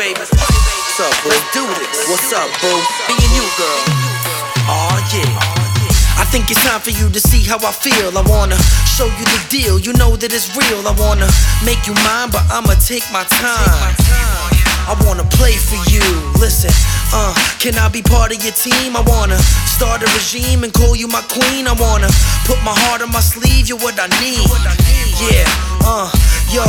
Hey baby, what's up, boo? Let's do this. What's up, boo? Me and you, girl. Aw, yeah. I think it's time for you to see how I feel. I wanna show you the deal, you know that it's real. I wanna make you mine, but I'ma take my time. I wanna play for you, listen, can I be part of your team? I wanna start a regime and call you my queen. I wanna put my heart on my sleeve, you're what I need. Yeah,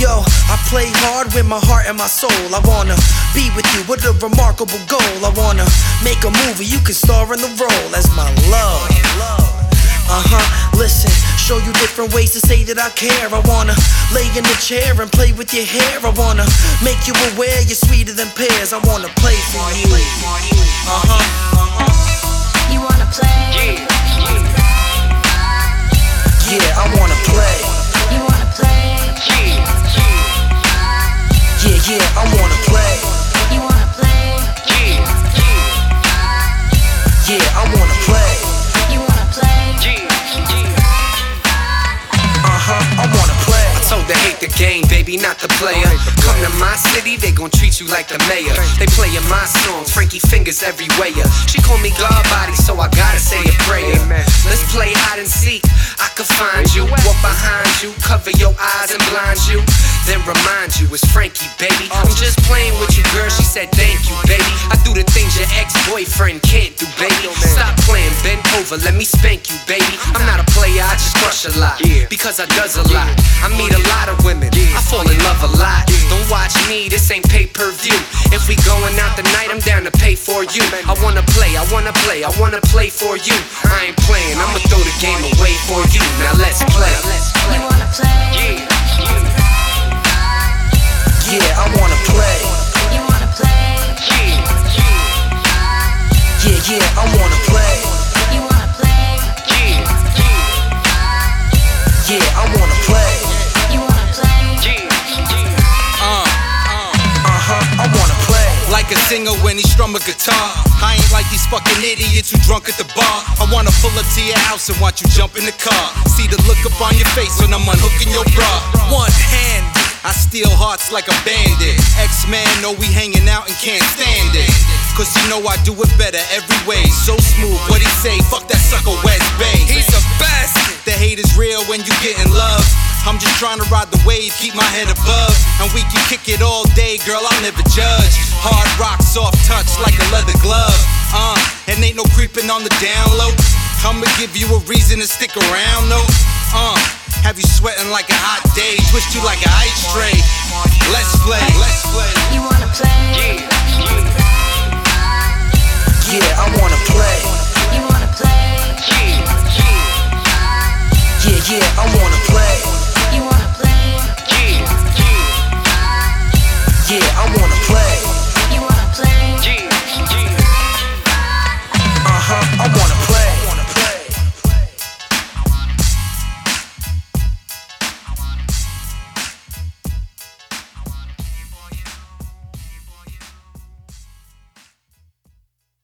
yo, I play hard with my heart and my soul. I wanna be with you, what a remarkable goal. I wanna make a movie, you can star in the role. That's my love. Listen, show you different ways to say that I care. I wanna lay in the chair and play with your hair. I wanna make you aware you're sweeter than pears. I wanna play for you. You wanna play? Yeah, I wanna play. You wanna play? Yeah, I wanna play. You wanna play? Yeah, I wanna play. You wanna play? I wanna play. I told they hate the game, baby, not the player. Come to my city, they gon' treat you like the mayor. They playin' my songs, Frankie Fingaz everywhere. She call me God body, so I gotta say a prayer. Let's play hide and seek, I could find you, walk behind you, cover your eyes and blind you, then remind you it's Frankie, baby. I'm just playing with you, girl. She said thank you, baby. I do the things your ex-boyfriend can't do, baby. Stop playing, bend over, let me spank you, baby. I'm not a player, I just crush a lot, because I does a lot. I meet a lot of women, I fall in love a lot. Don't watch me, this ain't pay-per-view. If we going out tonight, I'm down to pay for you. I wanna play, I wanna play, I wanna play for you. I ain't playing, I'ma throw the game away for you. Now let's play. You wanna play? Yeah, I wanna play. You wanna play? Yeah, I wanna play. You wanna play? Yeah, I wanna play. You wanna play? I wanna play. Like a singer when he strum a guitar. I ain't like these fucking idiots who drunk at the bar. I wanna pull up to your house and watch you jump in the car. See the look up on your face when I'm unhooking your bra. One hand, I steal hearts like a bandit. X-Man know we hanging out and can't stand it, cause you know I do it better every way. So smooth, what he say? Fuck that sucker Westbay. He's a bastard. The hate is real when you getting love. I'm just trying to ride the wave, keep my head above. And we can kick it all day, girl, I'll never judge. Hard rock, soft touch like a leather glove. And ain't no creeping on the down low. I'ma give you a reason to stick around though. Have you sweating like a hot day, twist you like an ice tray. Let's play, let's play. You wanna play? Yeah, I wanna play. You wanna play? Yeah, I wanna play. You wanna play? Yeah, I wanna play.